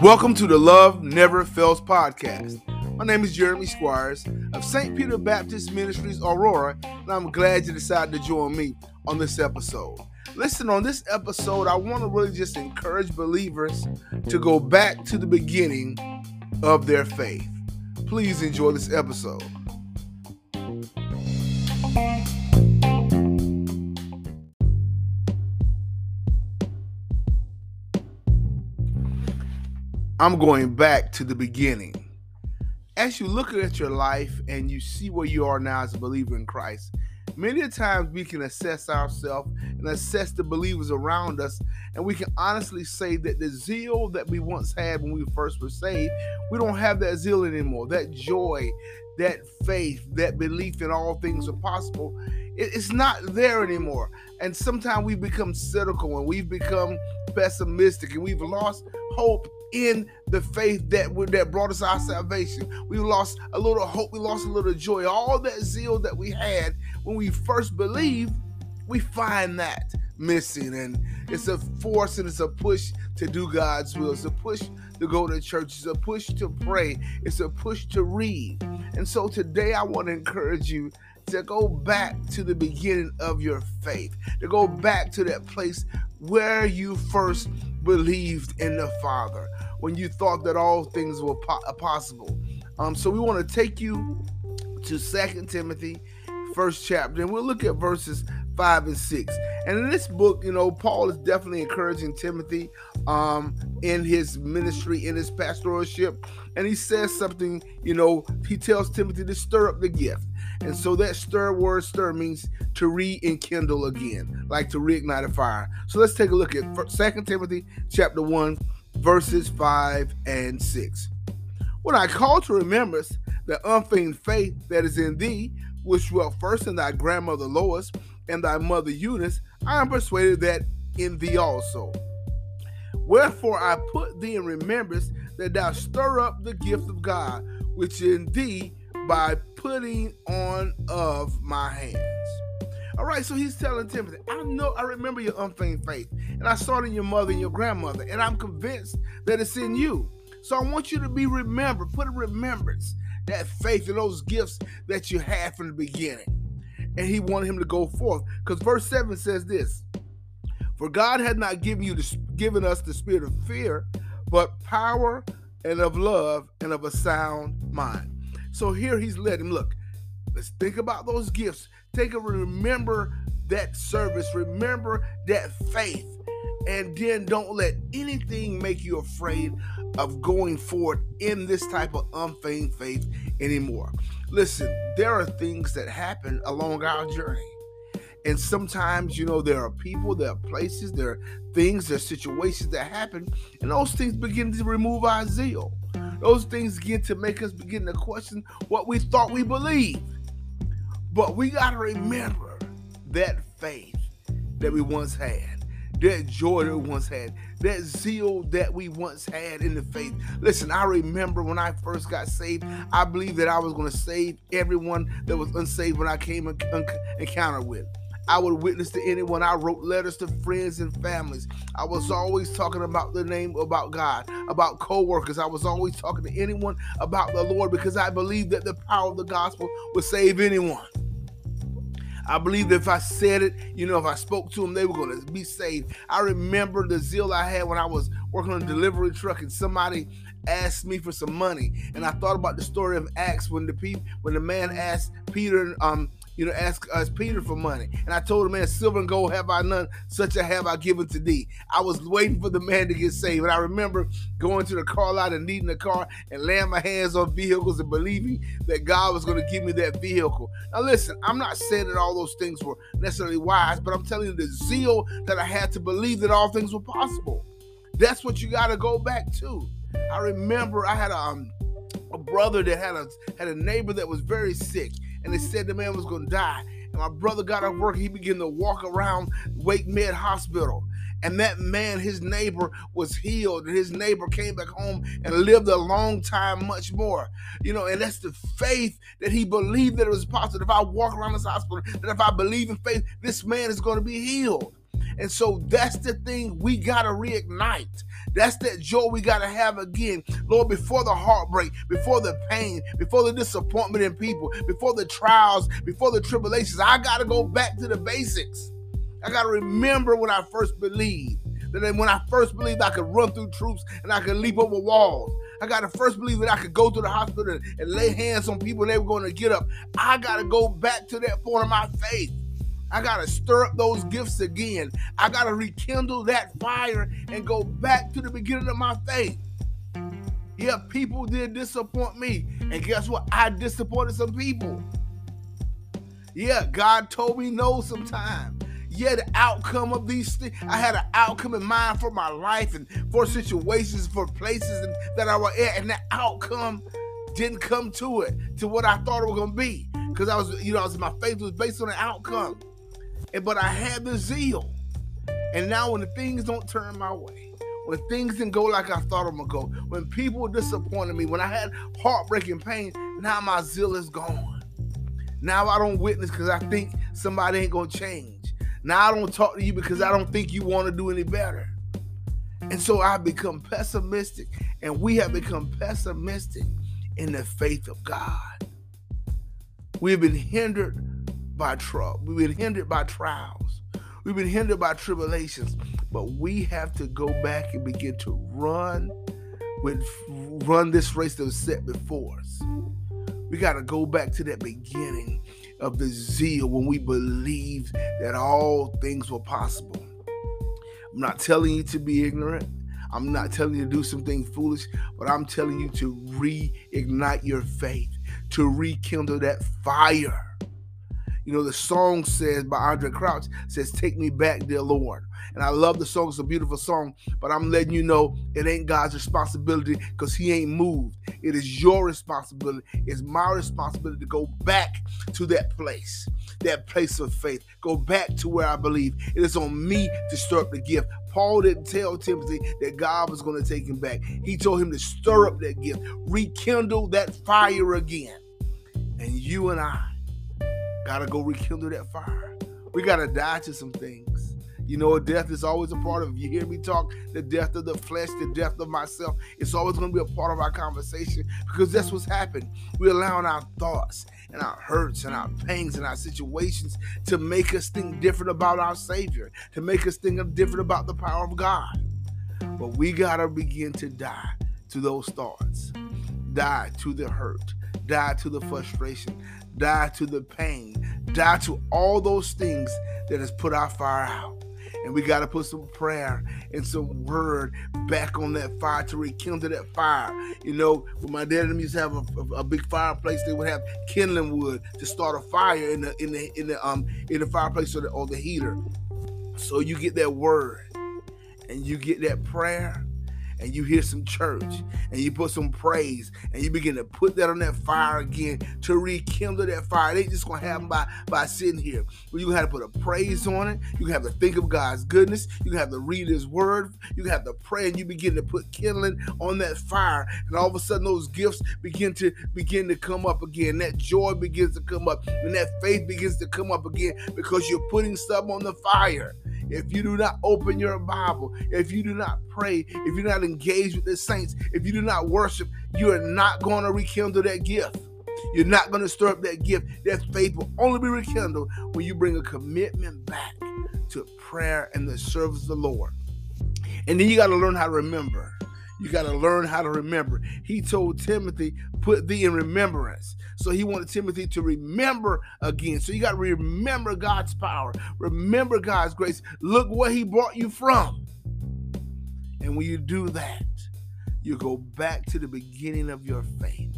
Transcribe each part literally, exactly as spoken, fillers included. Welcome to the Love Never Fails podcast. My name is Jeremy Squires of Saint Peter Baptist Ministries, Aurora, and I'm glad you decided to join me on this episode. Listen, on this episode, I want to really just encourage believers to go back to the beginning of their faith. Please enjoy this episode. I'm going back to the beginning. As you look at your life and you see where you are now as a believer in Christ, many a times we can assess ourselves and assess the believers around us, and we can honestly say that the zeal that we once had when we first were saved, we don't have that zeal anymore. That joy, that faith, that belief in all things are possible, it's not there anymore. And sometimes we become cynical and we've become pessimistic and we've lost hope in the faith that we, that brought us our salvation. We lost a little hope. We lost a little joy. All that zeal that we had when we first believed, we find that missing. And it's a force and it's a push to do God's will. It's a push to go to church. It's a push to pray. It's a push to read. And so today I want to encourage you to go back to the beginning of your faith, to go back to that place where you first believed in the Father, when you thought that all things were po- possible. Um, so we want to take you to Second Timothy, first chapter, and we'll look at verses five and six. And in this book, you know, Paul is definitely encouraging Timothy um, in his ministry, in his pastoralship. And he says something, you know, he tells Timothy to stir up the gift. And so that stir word, stir, means to rekindle again, like to reignite a fire. So let's take a look at Second Timothy chapter one, verses five and six. When I call to remembrance the unfeigned faith that is in thee, which dwelt first in thy grandmother Lois and thy mother Eunice, I am persuaded that in thee also. Wherefore I put thee in remembrance that thou stir up the gift of God, which in thee by putting on of my hands. All right, so he's telling Timothy, I know, I remember your unfeigned faith, and I saw it in your mother and your grandmother, and I'm convinced that it's in you. So I want you to be remembered, put a remembrance, that faith and those gifts that you had from the beginning. And he wanted him to go forth, because verse seven says this: For God hath not given you the, given us the spirit of fear, but power and of love and of a sound mind. So here he's letting him look. Let's think about those gifts. Take a remember that service. Remember that faith. And then don't let anything make you afraid of going forward in this type of unfeigned faith anymore. Listen, there are things that happen along our journey. And sometimes, you know, there are people, there are places, there are things, there are situations that happen. And those things begin to remove our zeal. Those things begin to make us begin to question what we thought we believed. But we got to remember that faith that we once had, that joy that we once had, that zeal that we once had in the faith. Listen, I remember when I first got saved, I believed that I was going to save everyone that was unsaved when I came in encounter with. I would witness to anyone. I wrote letters to friends and families. I was always talking about the name, about God, about co-workers. I was always talking to anyone about the Lord because I believed that the power of the gospel would save anyone. I believed that if I said it, you know, if I spoke to them, they were going to be saved. I remember the zeal I had when I was working on a delivery truck and somebody asked me for some money. And I thought about the story of Acts when the pe- when the man asked Peter, um, You know, ask us Peter for money. And I told him, man, silver and gold have I none, such I have I given to thee. I was waiting for the man to get saved. And I remember going to the car lot and needing a car and laying my hands on vehicles and believing that God was going to give me that vehicle. Now, listen, I'm not saying that all those things were necessarily wise, but I'm telling you the zeal that I had to believe that all things were possible. That's what you got to go back to. I remember I had a, um, a brother that had a, had a neighbor that was very sick. And they said the man was going to die. And my brother got out of work. He began to walk around Wake Med Hospital. And that man, his neighbor, was healed. And his neighbor came back home and lived a long time, much more. You know, and that's the faith that he believed that it was possible. If I walk around this hospital, that if I believe in faith, this man is going to be healed. And so that's the thing we got to reignite. That's that joy we got to have again. Lord, before the heartbreak, before the pain, before the disappointment in people, before the trials, before the tribulations, I got to go back to the basics. I got to remember when I first believed. That when I first believed I could run through troops and I could leap over walls. I got to first believe that I could go to the hospital and, and lay hands on people and they were going to get up. I got to go back to that point of my faith. I got to stir up those gifts again. I got to rekindle that fire and go back to the beginning of my faith. Yeah, people did disappoint me. And guess what? I disappointed some people. Yeah, God told me no sometime. Yeah, the outcome of these things. I had an outcome in mind for my life and for situations, for places that I were at. And the outcome didn't come to it, to what I thought it was going to be. Because I was, you know, I was, my faith was based on the outcome. And, but I had the zeal. And now when the things don't turn my way, when things didn't go like I thought them would go, when people disappointed me, when I had heartbreaking pain, now my zeal is gone. Now I don't witness because I think somebody ain't going to change. Now I don't talk to you because I don't think you want to do any better. And so I've become pessimistic, and we have become pessimistic in the faith of God. We've been hindered by trouble. We've been hindered by trials. We've been hindered by tribulations. But we have to go back and begin to run with run this race that was set before us. We got to go back to that beginning of the zeal when we believed that all things were possible. I'm not telling you to be ignorant. I'm not telling you to do something foolish, but I'm telling you to reignite your faith, to rekindle that fire. You know, the song says by Andre Crouch says, "Take me back, dear Lord." And I love the song. It's a beautiful song, but I'm letting you know it ain't God's responsibility because he ain't moved. It is your responsibility. It's my responsibility to go back to that place, that place of faith. Go back to where I believe. It is on me to stir up the gift. Paul didn't tell Timothy that God was going to take him back. He told him to stir up that gift, rekindle that fire again. And you and I got to go rekindle that fire. We got to die to some things. You know, death is always a part of it. You hear me talk, the death of the flesh, the death of myself. It's always going to be a part of our conversation because that's what's happened. We're allowing our thoughts and our hurts and our pains and our situations to make us think different about our Savior, to make us think different about the power of God. But we got to begin to die to those thoughts, die to the hurt, die to the frustration, die to the pain, die to all those things that has put our fire out. And we got to put some prayer and some word back on that fire to rekindle that fire. You know, when my dad and them used to have a, a, a big fireplace, they would have kindling wood to start a fire in the in the in the um in the fireplace or the, or the heater. So you get that word, and you get that prayer, and you hear some church, and you put some praise, and you begin to put that on that fire again to rekindle that fire. It ain't just going to happen by, by sitting here. But you have to put a praise on it. You have to think of God's goodness. You have to read his word. You have to pray, and you begin to put kindling on that fire. And all of a sudden, those gifts begin to begin to come up again. That joy begins to come up, and that faith begins to come up again because you're putting stuff on the fire. If you do not open your Bible, if you do not pray, if you're not engaged with the saints, if you do not worship, you are not going to rekindle that gift. You're not going to stir up that gift. That faith will only be rekindled when you bring a commitment back to prayer and the service of the Lord. And then you got to learn how to remember. You got to learn how to remember. He told Timothy, put thee in remembrance. So he wanted Timothy to remember again. So you got to remember God's power. Remember God's grace. Look where he brought you from. And when you do that, you go back to the beginning of your faith.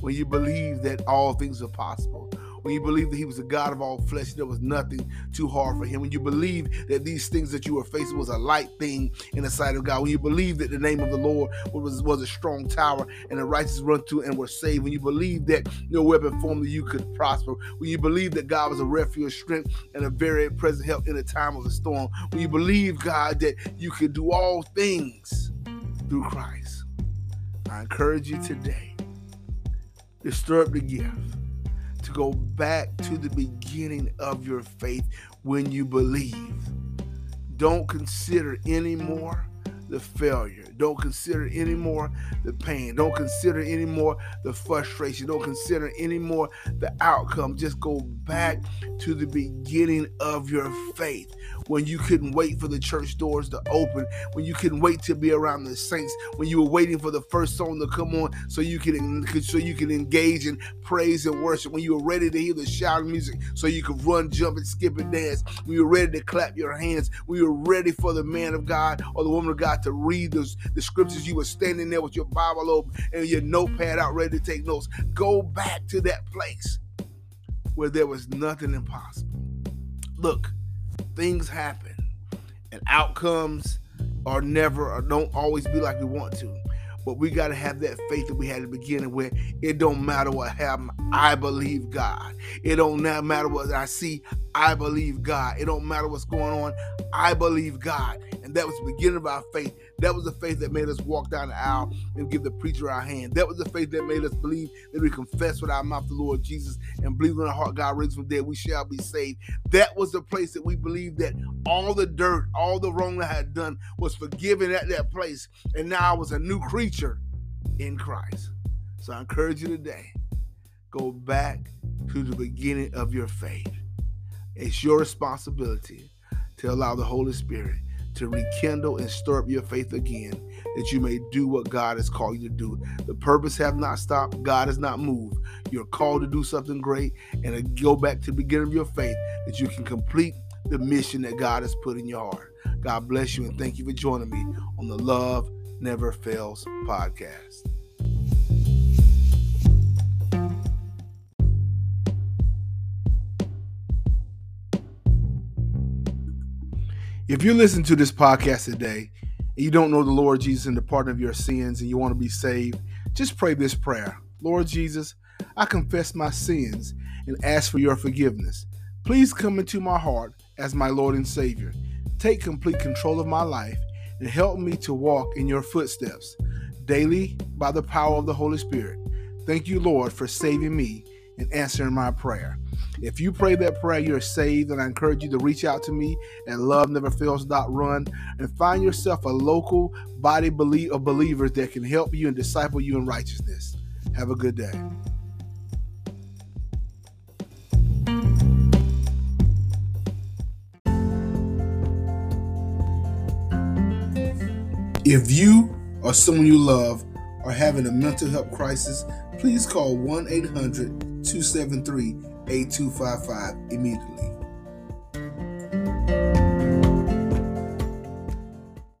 When you believe that all things are possible. When you believe that he was the God of all flesh, there was nothing too hard for him. When you believe that these things that you were facing was a light thing in the sight of God. When you believe that the name of the Lord was, was a strong tower and the righteous run to and were saved. When you believe that no weapon formed that you could prosper. When you believe that God was a refuge, strength, and a very present help in a time of a storm. When you believe, God, that you could do all things through Christ. I encourage you today to stir up the gift. To go back to the beginning of your faith when you believe. Don't consider anymore the failure. Don't consider anymore the pain. Don't consider anymore the frustration. Don't consider anymore the outcome. Just go back to the beginning of your faith, when you couldn't wait for the church doors to open, when you couldn't wait to be around the saints, when you were waiting for the first song to come on so you could so you could engage in praise and worship, when you were ready to hear the shout of music so you could run, jump, and skip and dance, when you were ready to clap your hands, when you were ready for the man of God or the woman of God to read those, the scriptures, you were standing there with your Bible open and your notepad out ready to take notes. Go back to that place where there was nothing impossible. Look, things happen and outcomes are never or don't always be like we want to, but we got to have that faith that we had at the beginning, where it don't matter what happened, I believe God. It don't matter what I see, I believe God. It don't matter what's going on, I believe God. And that was the beginning of our faith. That was the faith that made us walk down the aisle and give the preacher our hand. That was the faith that made us believe that we confess with our mouth the Lord Jesus and believe in our heart God raised from the dead, we shall be saved. That was the place that we believed that all the dirt, all the wrong that I had done was forgiven at that place. And now I was a new creature in Christ. So I encourage you today, go back to the beginning of your faith. It's your responsibility to allow the Holy Spirit to rekindle and stir up your faith again, that you may do what God has called you to do. The purpose have not stopped. God has not moved. You're called to do something great, and go back to the beginning of your faith that you can complete the mission that God has put in your heart. God bless you, and thank you for joining me on the Love Never Fails podcast. If you listen to this podcast today and you don't know the Lord Jesus and the pardon of your sins and you want to be saved, just pray this prayer. Lord Jesus, I confess my sins and ask for your forgiveness. Please come into my heart as my Lord and Savior. Take complete control of my life and help me to walk in your footsteps daily by the power of the Holy Spirit. Thank you, Lord, for saving me and answering my prayer. If you pray that prayer, you're saved, and I encourage you to reach out to me at love never fails dot run and find yourself a local body of believers that can help you and disciple you in righteousness. Have a good day. If you or someone you love are having a mental health crisis, please call one eight hundred two seven three eight two five five immediately.